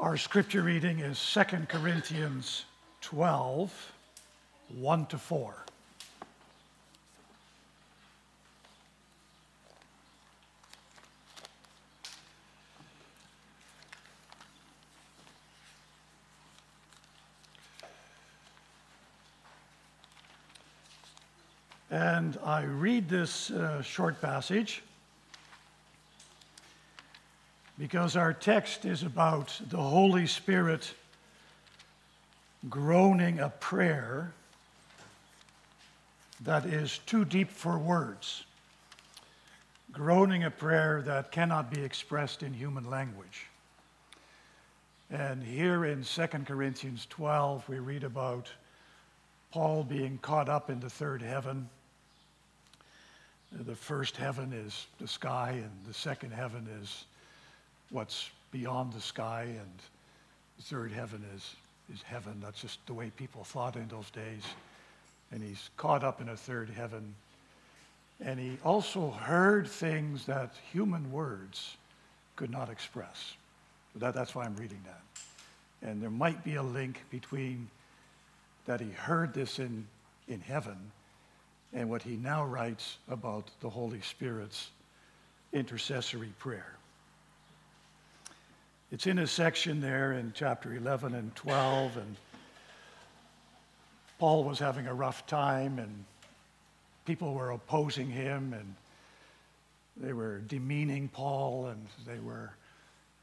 Our scripture reading is 2 Corinthians 12, 1-4. And I read this short passage because our text is about the Holy Spirit groaning a prayer that is too deep for words, groaning a prayer that cannot be expressed in human language. And here in 2 Corinthians 12, we read about Paul being caught up in the third heaven. The first heaven is the sky, and the second heaven is what's beyond the sky, and the third heaven is heaven. That's just the way people thought in those days. And he's caught up in a third heaven. And he also heard things that human words could not express. So that's why I'm reading that. And there might be a link between that he heard this in heaven and what he now writes about the Holy Spirit's intercessory prayer. It's in a section there in chapter 11 and 12, and Paul was having a rough time, and people were opposing him, and they were demeaning Paul, and they were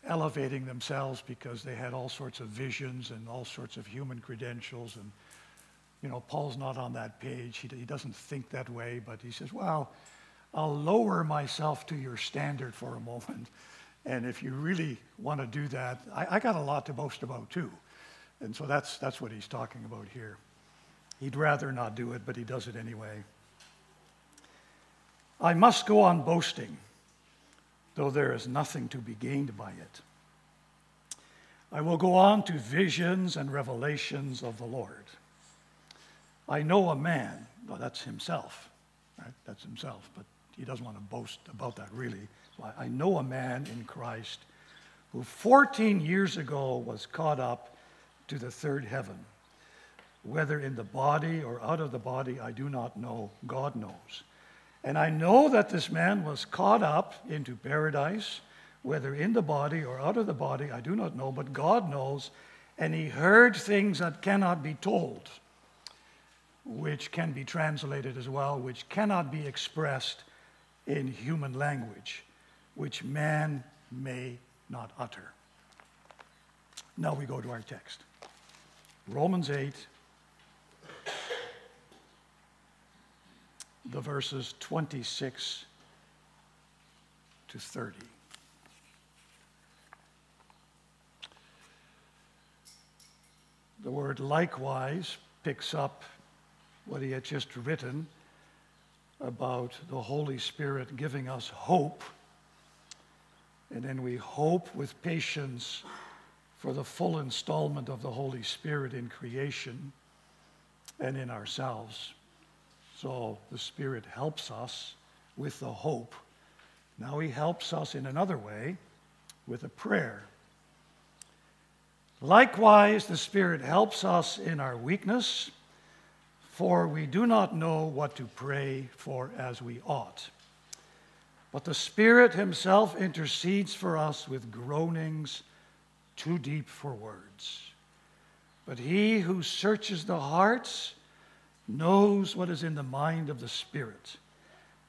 elevating themselves because they had all sorts of visions and all sorts of human credentials, and you know, Paul's not on that page, he doesn't think that way, but he says, well, I'll lower myself to your standard for a moment. And if you really want to do that, I got a lot to boast about too. And so that's what he's talking about here. He'd rather not do it, but he does it anyway. I must go on boasting, though there is nothing to be gained by it. I will go on to visions and revelations of the Lord. I know a man, well, that's himself, right? That's himself, but he doesn't want to boast about that really. I know a man in Christ who 14 years ago was caught up to the third heaven. Whether in the body or out of the body, I do not know. God knows. And I know that this man was caught up into paradise, whether in the body or out of the body, I do not know, but God knows. And he heard things that cannot be told, which can be translated as well, which cannot be expressed in human language, which man may not utter. Now we go to our text. Romans 8, the verses 26 to 30. The word likewise picks up what he had just written about the Holy Spirit giving us hope. And then we hope with patience for the full installment of the Holy Spirit in creation and in ourselves. So the Spirit helps us with the hope. Now he helps us in another way with a prayer. Likewise, the Spirit helps us in our weakness, for we do not know what to pray for as we ought. But the Spirit himself intercedes for us with groanings too deep for words. But he who searches the hearts knows what is in the mind of the Spirit,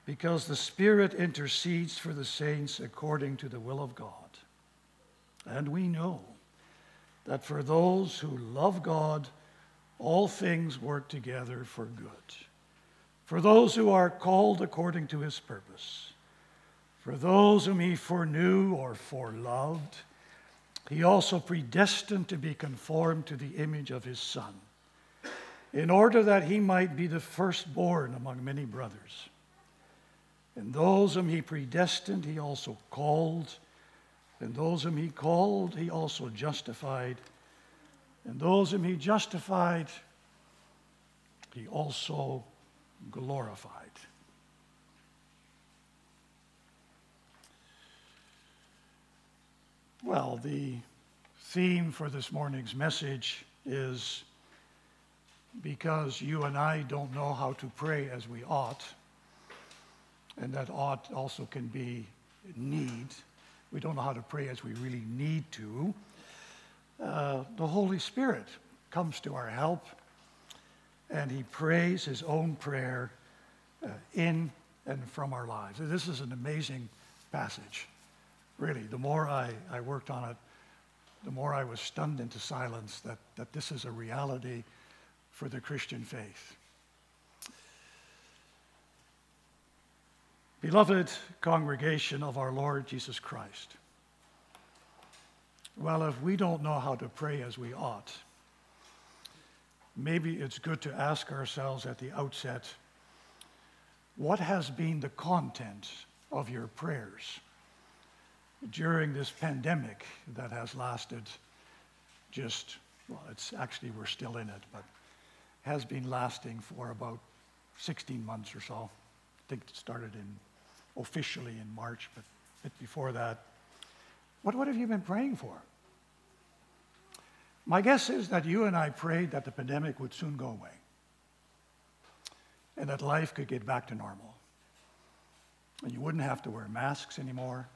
because the Spirit intercedes for the saints according to the will of God. And we know that for those who love God, all things work together for good, for those who are called according to his purpose. For those whom he foreknew or foreloved, he also predestined to be conformed to the image of his Son, in order that he might be the firstborn among many brothers. And those whom he predestined, he also called. And those whom he called, he also justified. And those whom he justified, he also glorified. Well, the theme for this morning's message is because you and I don't know how to pray as we ought, and that ought also can be need. We don't know how to pray as we really need to. The Holy Spirit comes to our help, and he prays his own prayer in and from our lives. This is an amazing passage, really. The more I worked on it, the more I was stunned into silence that this is a reality for the Christian faith. Beloved congregation of our Lord Jesus Christ, well, if we don't know how to pray as we ought, maybe it's good to ask ourselves at the outset, what has been the content of your prayers during this pandemic that has lasted just, well, it's actually we're still in it, but has been lasting for about 16 months or so. I think it started officially in March, but a bit before that. What have you been praying for? My guess is that you and I prayed that the pandemic would soon go away and that life could get back to normal. And you wouldn't have to wear masks anymore.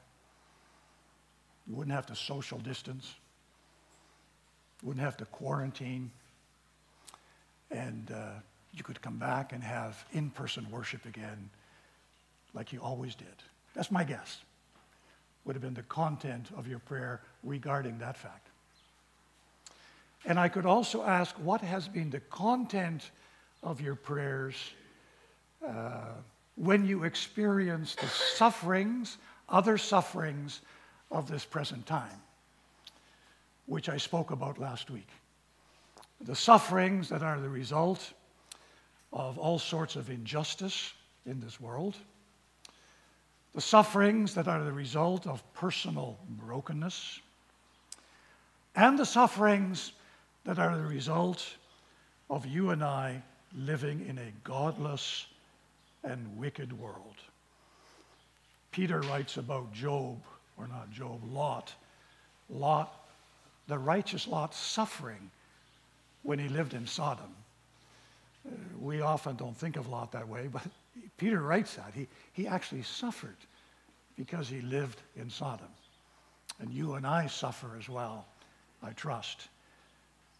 You wouldn't have to social distance. You wouldn't have to quarantine. And you could come back and have in-person worship again like you always did. That's my guess. Would have been the content of your prayer regarding that fact. And I could also ask, what has been the content of your prayers when you experience the sufferings, other sufferings of this present time, which I spoke about last week. The sufferings that are the result of all sorts of injustice in this world, the sufferings that are the result of personal brokenness, and the sufferings that are the result of you and I living in a godless and wicked world. Peter writes about Lot. The righteous Lot suffering when he lived in Sodom. We often don't think of Lot that way, but Peter writes that. He actually suffered because he lived in Sodom. And you and I suffer as well, I trust,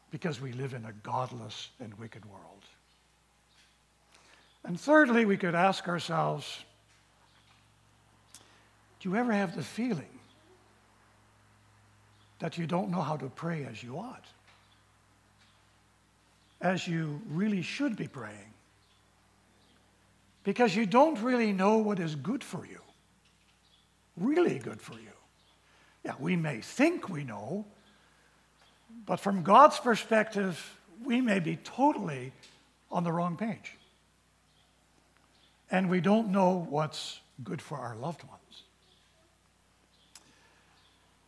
because we live in a godless and wicked world. And thirdly, we could ask ourselves, do you ever have the feeling that you don't know how to pray as you ought, as you really should be praying, because you don't really know what is good for you, really good for you? Yeah, we may think we know, but from God's perspective, we may be totally on the wrong page. And we don't know what's good for our loved ones.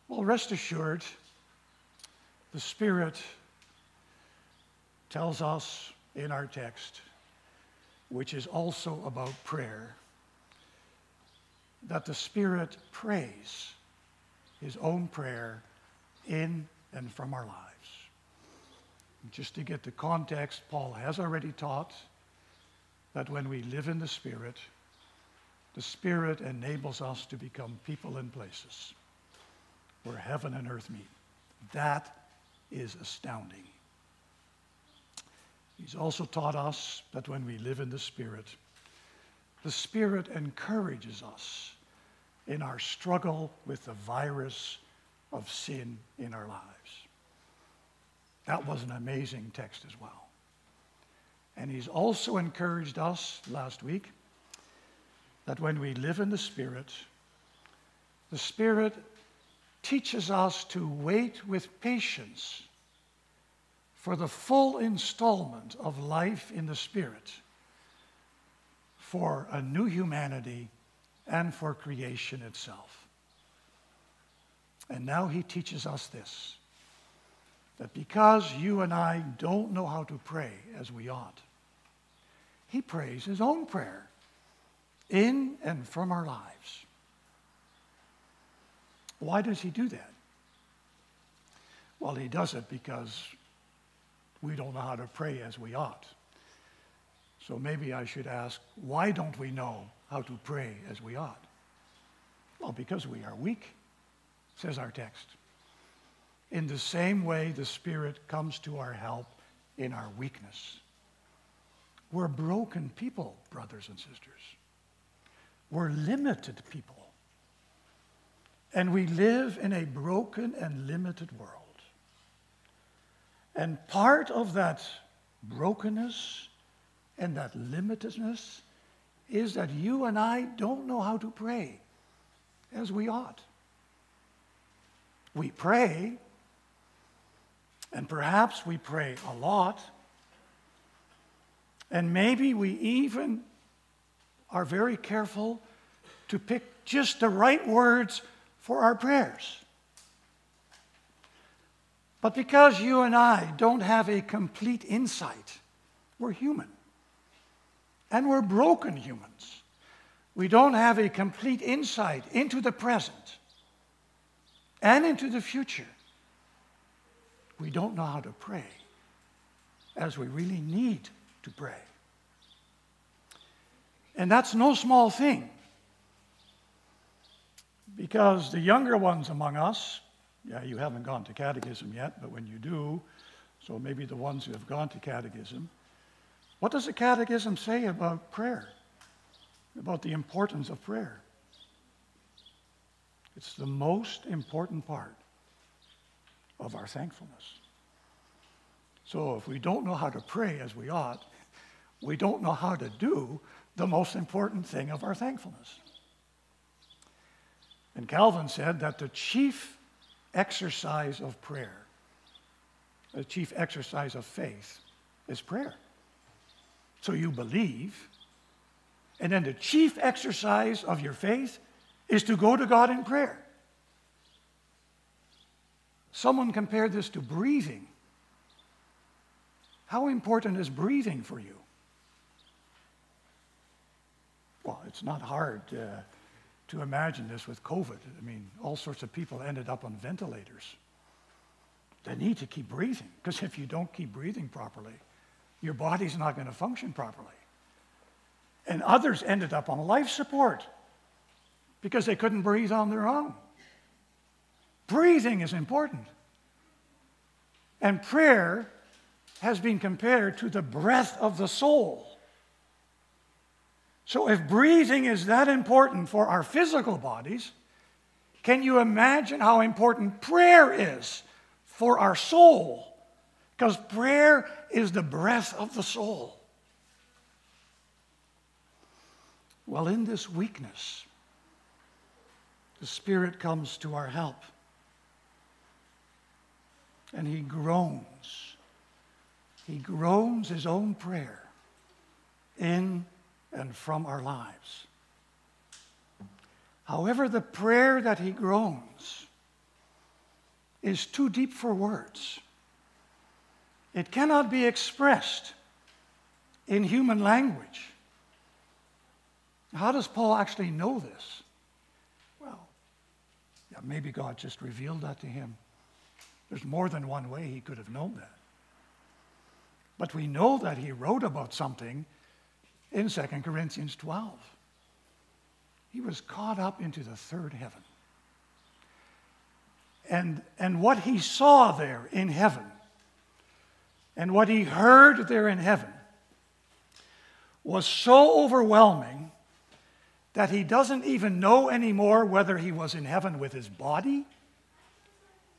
Well, rest assured, the Spirit tells us in our text, which is also about prayer, that the Spirit prays his own prayer in and from our lives. Just to get the context, Paul has already taught that when we live in the Spirit enables us to become people and places where heaven and earth meet. That is astounding. He's also taught us that when we live in the Spirit encourages us in our struggle with the virus of sin in our lives. That was an amazing text as well. And he's also encouraged us last week that when we live in the Spirit teaches us to wait with patience for the full installment of life in the Spirit for a new humanity and for creation itself. And now he teaches us this, that because you and I don't know how to pray as we ought, he prays his own prayer in and from our lives. Why does he do that? Well, he does it because we don't know how to pray as we ought. So maybe I should ask, why don't we know how to pray as we ought? Well, because we are weak, says our text. In the same way, the Spirit comes to our help in our weakness. We're broken people, brothers and sisters. We're limited people. And we live in a broken and limited world. And part of that brokenness and that limitedness is that you and I don't know how to pray as we ought. We pray, and perhaps we pray a lot, and maybe we even are very careful to pick just the right words for our prayers. But because you and I don't have a complete insight, we're human. And we're broken humans. We don't have a complete insight into the present and into the future. We don't know how to pray as we really need to pray. And that's no small thing. Because the younger ones among us, yeah, you haven't gone to catechism yet, but when you do, so maybe the ones who have gone to catechism, what does the catechism say about prayer, about the importance of prayer? It's the most important part of our thankfulness. So if we don't know how to pray as we ought, we don't know how to do the most important thing of our thankfulness. And Calvin said that the chief exercise of prayer, the chief exercise of faith, is prayer. So you believe, and then the chief exercise of your faith is to go to God in prayer. Someone compared this to breathing. How important is breathing for you? Well, it's not hard to imagine this with COVID. I mean, all sorts of people ended up on ventilators. They need to keep breathing, because if you don't keep breathing properly, your body's not going to function properly. And others ended up on life support because they couldn't breathe on their own. Breathing is important. And prayer has been compared to the breath of the soul. So if breathing is that important for our physical bodies, can you imagine how important prayer is for our soul? Because prayer is the breath of the soul. Well, in this weakness, the Spirit comes to our help. And He groans. He groans His own prayer in and from our lives. However, the prayer that He groans is too deep for words. It cannot be expressed in human language. How does Paul actually know this? Well, yeah, maybe God just revealed that to him. There's more than one way he could have known that. But we know that he wrote about something in 2 Corinthians 12, he was caught up into the third heaven. And what he saw there in heaven, and what he heard there in heaven, was so overwhelming that he doesn't even know anymore whether he was in heaven with his body.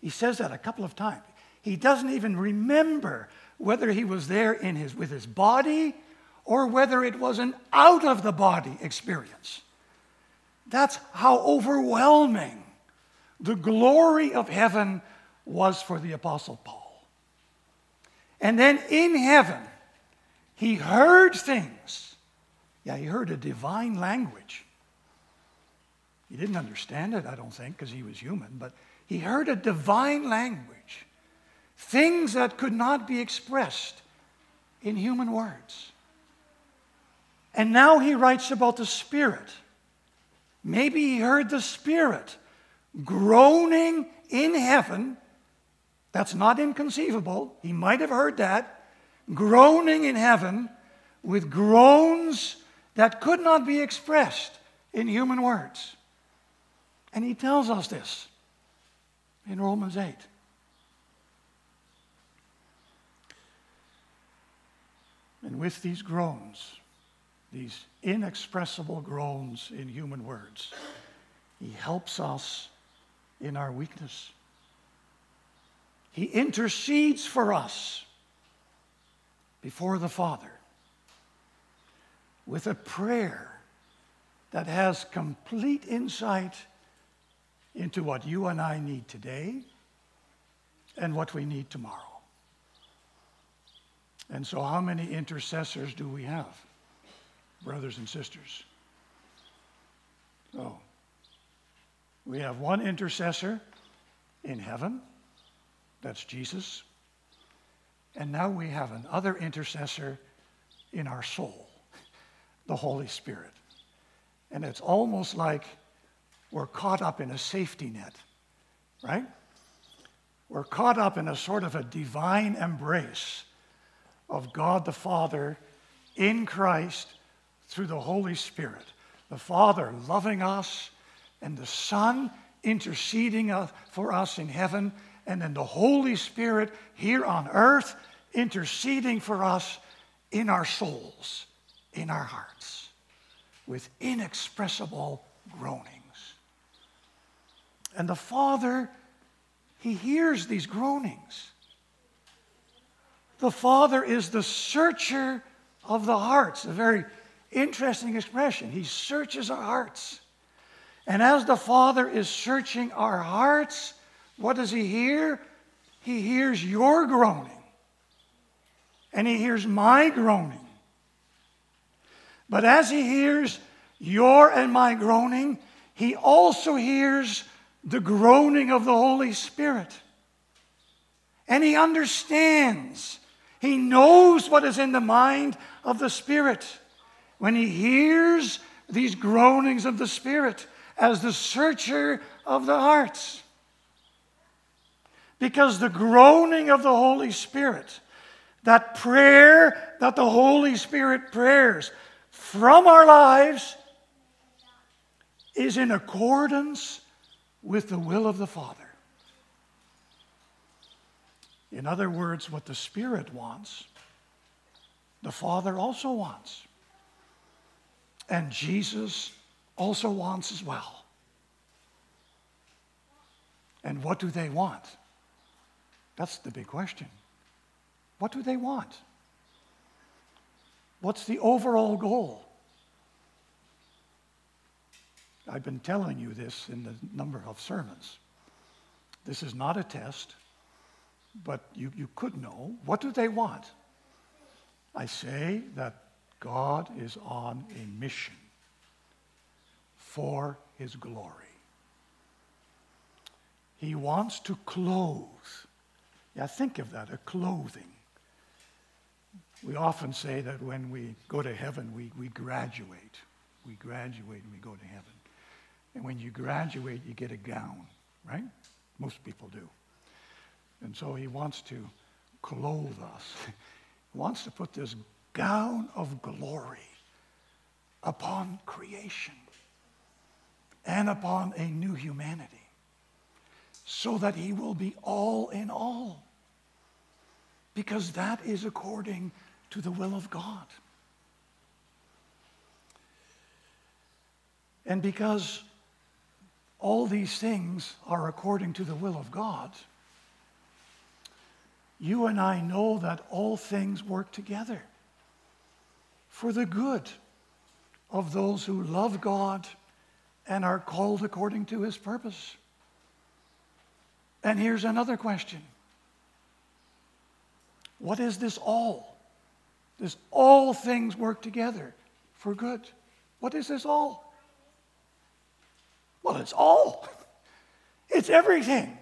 He says that a couple of times. He doesn't even remember whether he was there with his body, or whether it was an out-of-the-body experience. That's how overwhelming the glory of heaven was for the Apostle Paul. And then in heaven, he heard things. Yeah, he heard a divine language. He didn't understand it, I don't think, because he was human, but he heard a divine language, things that could not be expressed in human words. And now he writes about the Spirit. Maybe he heard the Spirit groaning in heaven That's not inconceivable. He might have heard that. Groaning in heaven with groans that could not be expressed in human words. And he tells us this in Romans 8. And with these groans, these inexpressible groans in human words, he helps us in our weakness. He intercedes for us before the Father with a prayer that has complete insight into what you and I need today and what we need tomorrow. And so how many intercessors do we have, brothers and sisters? So, we have one intercessor in heaven, that's Jesus. And now we have another intercessor in our soul, the Holy Spirit. And it's almost like we're caught up in a safety net, right? We're caught up in a sort of a divine embrace of God the Father in Christ through the Holy Spirit. The Father loving us, and the Son interceding for us in heaven, and then the Holy Spirit here on earth interceding for us in our souls, in our hearts, with inexpressible groanings. And the Father, he hears these groanings. The Father is the searcher of the hearts, a very interesting expression. He searches our hearts. And as the Father is searching our hearts, what does he hear? He hears your groaning. And he hears my groaning. But as he hears your and my groaning, he also hears the groaning of the Holy Spirit. And he understands. He knows what is in the mind of the Spirit when he hears these groanings of the Spirit as the searcher of the hearts. Because the groaning of the Holy Spirit, that prayer that the Holy Spirit prays from our lives, is in accordance with the will of the Father. In other words, what the Spirit wants, the Father also wants. And Jesus also wants as well. And what do they want? That's the big question. What do they want? What's the overall goal? I've been telling you this in the number of sermons. This is not a test, but you could know. What do they want? I say that God is on a mission for his glory. He wants to clothe. Yeah, think of that, a clothing. We often say that when we go to heaven, we graduate. We graduate and we go to heaven. And when you graduate, you get a gown, right? Most people do. And so he wants to clothe us. He wants to put this gown of glory upon creation and upon a new humanity, so that he will be all in all, because that is according to the will of God. And because all these things are according to the will of God, you and I know that all things work together for the good of those who love God and are called according to his purpose. And here's another question. What is this all? This all things work together for good. What is this all? Well, it's all. It's everything.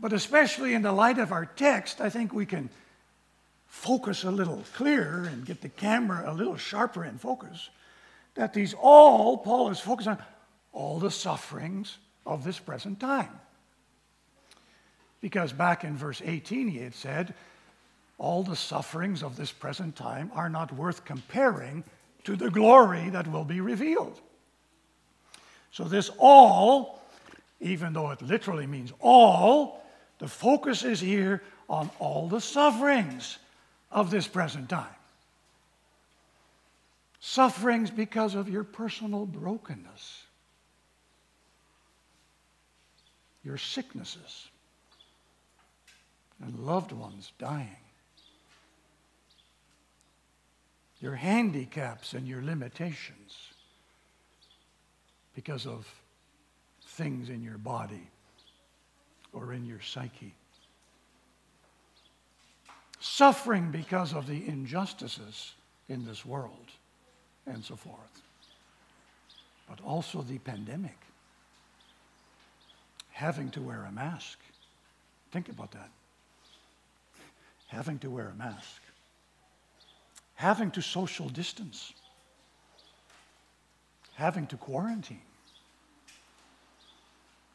But especially in the light of our text, I think we can focus a little clearer and get the camera a little sharper in focus, that these all, Paul is focused on all the sufferings of this present time. Because back in verse 18, he had said, all the sufferings of this present time are not worth comparing to the glory that will be revealed. So this all, even though it literally means all, the focus is here on all the sufferings of this present time. Sufferings because of your personal brokenness, your sicknesses, and loved ones dying, your handicaps and your limitations because of things in your body or in your psyche. Suffering because of the injustices in this world and so forth. But also the pandemic. Having to wear a mask. Think about that. Having to wear a mask. Having to social distance. Having to quarantine.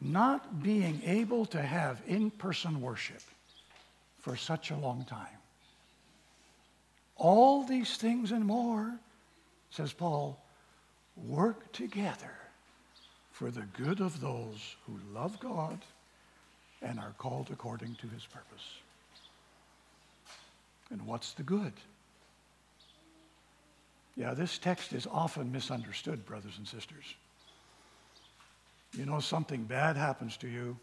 Not being able to have in-person worship for such a long time. All these things and more, says Paul, work together for the good of those who love God and are called according to his purpose. And what's the good? Yeah, this text is often misunderstood, brothers and sisters. You know, something bad happens to you,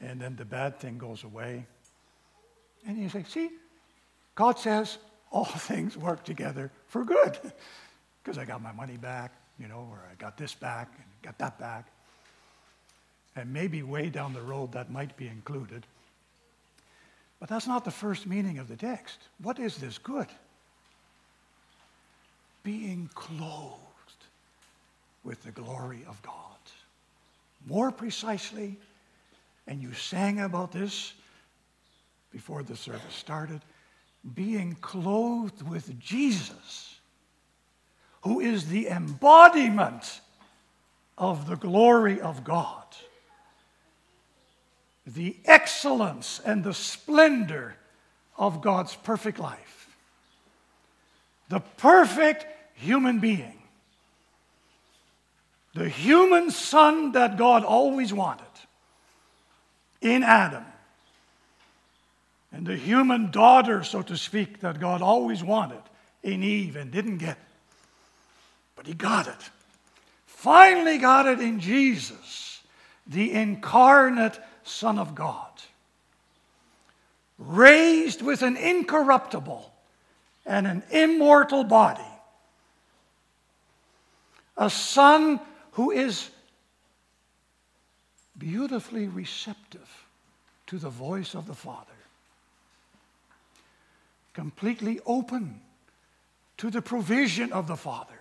and then the bad thing goes away. And you say, see, God says all things work together for good. Because I got my money back, you know, or I got this back, and got that back. And maybe way down the road that might be included. But that's not the first meaning of the text. What is this good? Being clothed with the glory of God. More precisely, and you sang about this before the service started, being clothed with Jesus, who is the embodiment of the glory of God, the excellence and the splendor of God's perfect life, the perfect human being, the human son that God always wanted in Adam, and the human daughter, so to speak, that God always wanted in Eve and didn't get. But he got it. Finally got it in Jesus, the incarnate Son of God, raised with an incorruptible and an immortal body, a son who is beautifully receptive to the voice of the Father, completely open to the provision of the Father,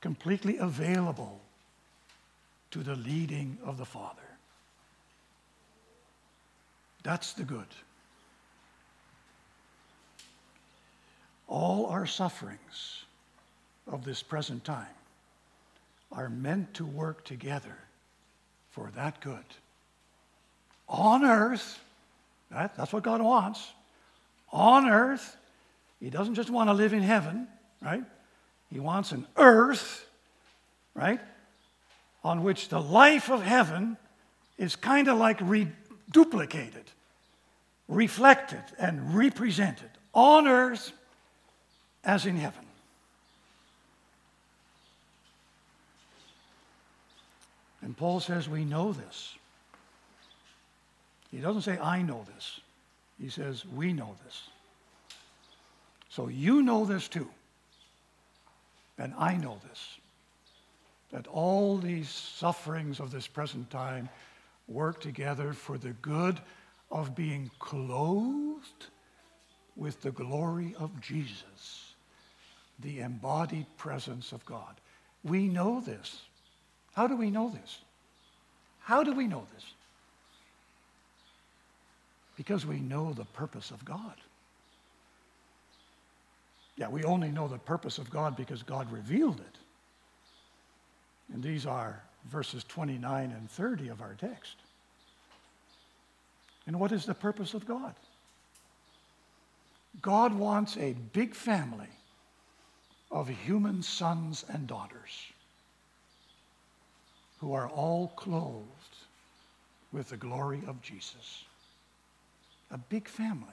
completely available to the leading of the Father. That's the good. All our sufferings of this present time are meant to work together for that good. On earth, that's what God wants. On earth, he doesn't just want to live in heaven, right? He wants an earth, right, on which the life of heaven is kind of like duplicated, reflected, and represented on earth as in heaven. And Paul says, we know this. He doesn't say, I know this. He says, we know this. So you know this too. And I know this. That all these sufferings of this present time work together for the good of being clothed with the glory of Jesus, the embodied presence of God. We know this. How do we know this? How do we know this? Because we know the purpose of God. Yeah, we only know the purpose of God because God revealed it. And these are verses 29 and 30 of our text. And what is the purpose of God? God wants a big family of human sons and daughters who are all clothed with the glory of Jesus. A big family.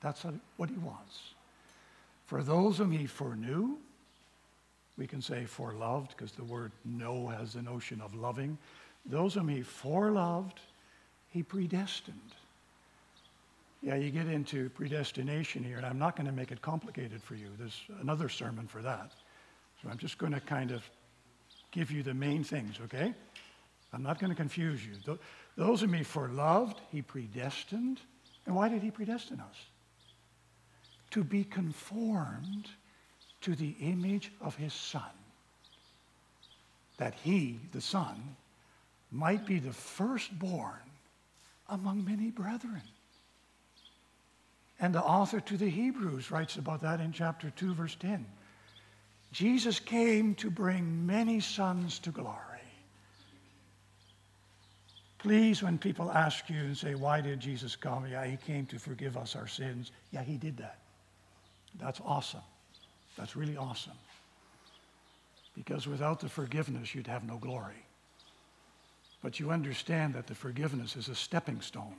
That's what he wants. For those whom he foreknew, we can say foreloved because the word know has the notion of loving. Those whom he foreloved, he predestined. Yeah, you get into predestination here, and I'm not going to make it complicated for you. There's another sermon for that. So I'm just going to kind of give you the main things, okay? I'm not going to confuse you. Those whom he foreloved, he predestined. And why did he predestine us? To be conformed to the image of his Son, that he, the Son, might be the firstborn among many brethren. And the author to the Hebrews writes about that in chapter 2, verse 10. Jesus came to bring many sons to glory. Please, when people ask you and say, why did Jesus come? Yeah, he came to forgive us our sins. Yeah, he did that. That's awesome. That's really awesome. Because without the forgiveness, you'd have no glory. But you understand that the forgiveness is a stepping stone.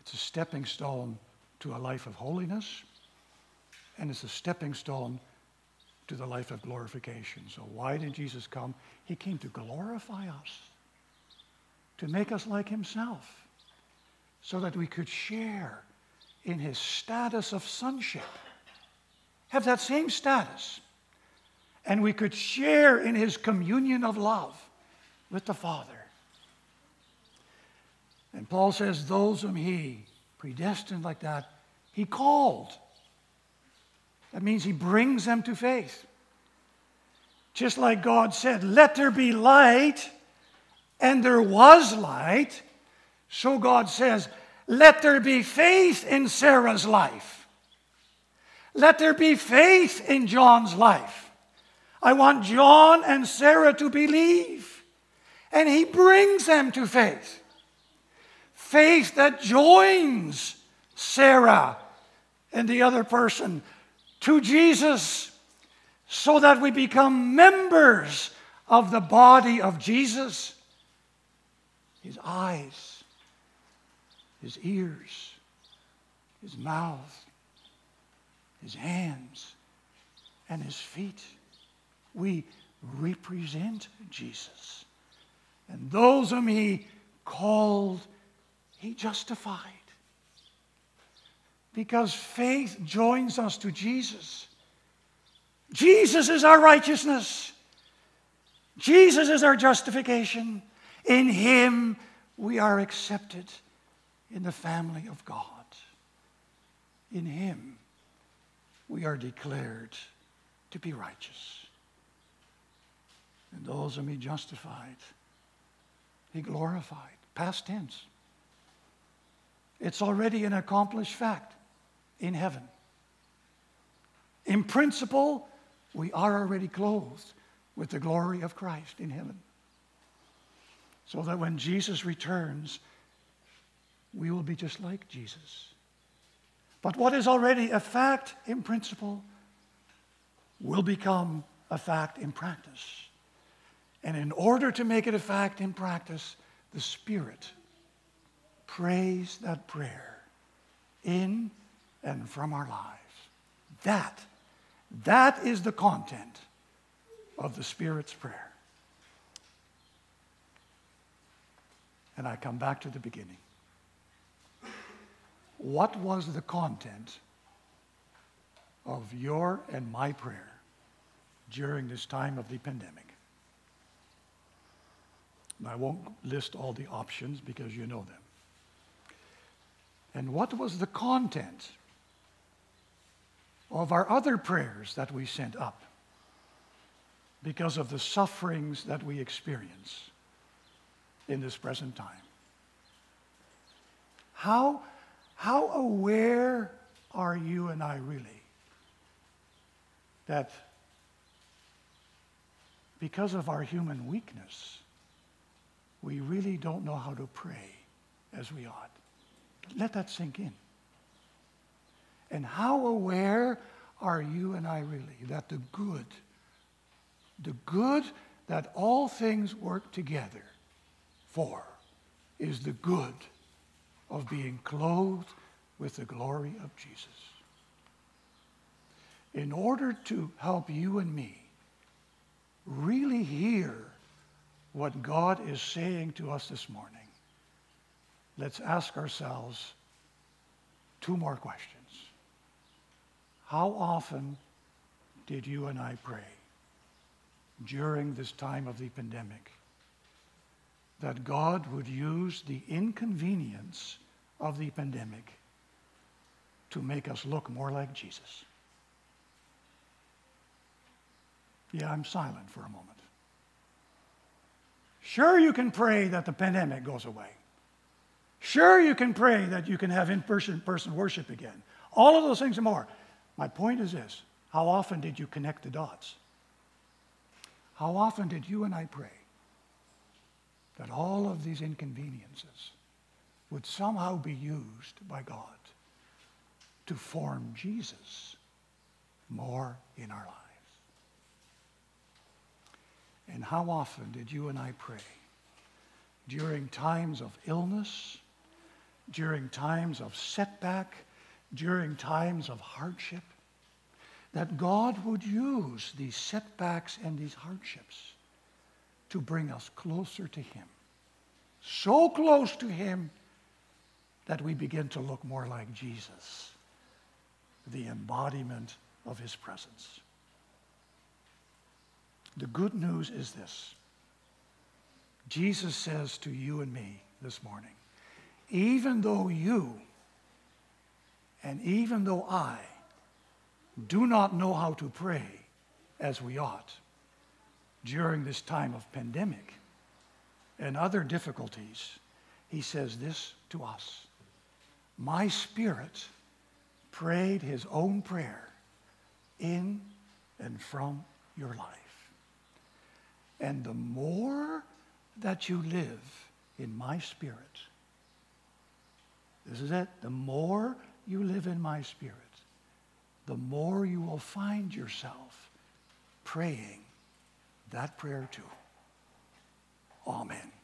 It's a stepping stone to a life of holiness, and it's a stepping stone to the life of glorification. So why did Jesus come? He came to glorify us, to make us like himself, so that we could share in his status of sonship, have that same status, and we could share in his communion of love with the Father. And Paul says, those whom he predestined like that, he called. That means he brings them to faith. Just like God said, let there be light, and there was light. So God says, let there be faith in Sarah's life. Let there be faith in John's life. I want John and Sarah to believe. And he brings them to faith. Faith that joins Sarah and the other person to Jesus, so that we become members of the body of Jesus. His eyes, his ears, his mouth, his hands, and his feet. We represent Jesus. And those whom he called, he justified. Because faith joins us to Jesus. Jesus is our righteousness. Jesus is our justification. In him we are accepted in the family of God. In him we are declared to be righteous. And those whom he justified, he glorified. Past tense. It's already an accomplished fact in heaven. In principle, we are already clothed with the glory of Christ in heaven. So that when Jesus returns, we will be just like Jesus. But what is already a fact in principle will become a fact in practice. And in order to make it a fact in practice, the Spirit prays that prayer in and from our lives. That is the content of the Spirit's prayer. And I come back to the beginning. What was the content of your and my prayer during this time of the pandemic? And I won't list all the options because you know them. And what was the content of our other prayers that we sent up because of the sufferings that we experience in this present time? How aware are you and I really that because of our human weakness, we really don't know how to pray as we ought. Let that sink in. And how aware are you and I really that the good that all things work together for is the good of being clothed with the glory of Jesus. In order to help you and me really hear what God is saying to us this morning, let's ask ourselves two more questions. How often did you and I pray during this time of the pandemic that God would use the inconvenience of the pandemic to make us look more like Jesus? Yeah, I'm silent for a moment. Sure, you can pray that the pandemic goes away. Sure, you can pray that you can have in-person worship again. All of those things and more. My point is this: how often did you connect the dots? How often did you and I pray that all of these inconveniences would somehow be used by God to form Jesus more in our lives? And how often did you and I pray during times of illness, during times of setback, during times of hardship, that God would use these setbacks and these hardships to bring us closer to Him, so close to Him that we begin to look more like Jesus, the embodiment of His presence? The good news is this: Jesus says to you and me this morning, even though you and even though I do not know how to pray as we ought during this time of pandemic and other difficulties, He says this to us: my Spirit prayed His own prayer in and from your life. And the more that you live in my Spirit, this is it, the more you live in my Spirit, the more you will find yourself praying that prayer too. Amen.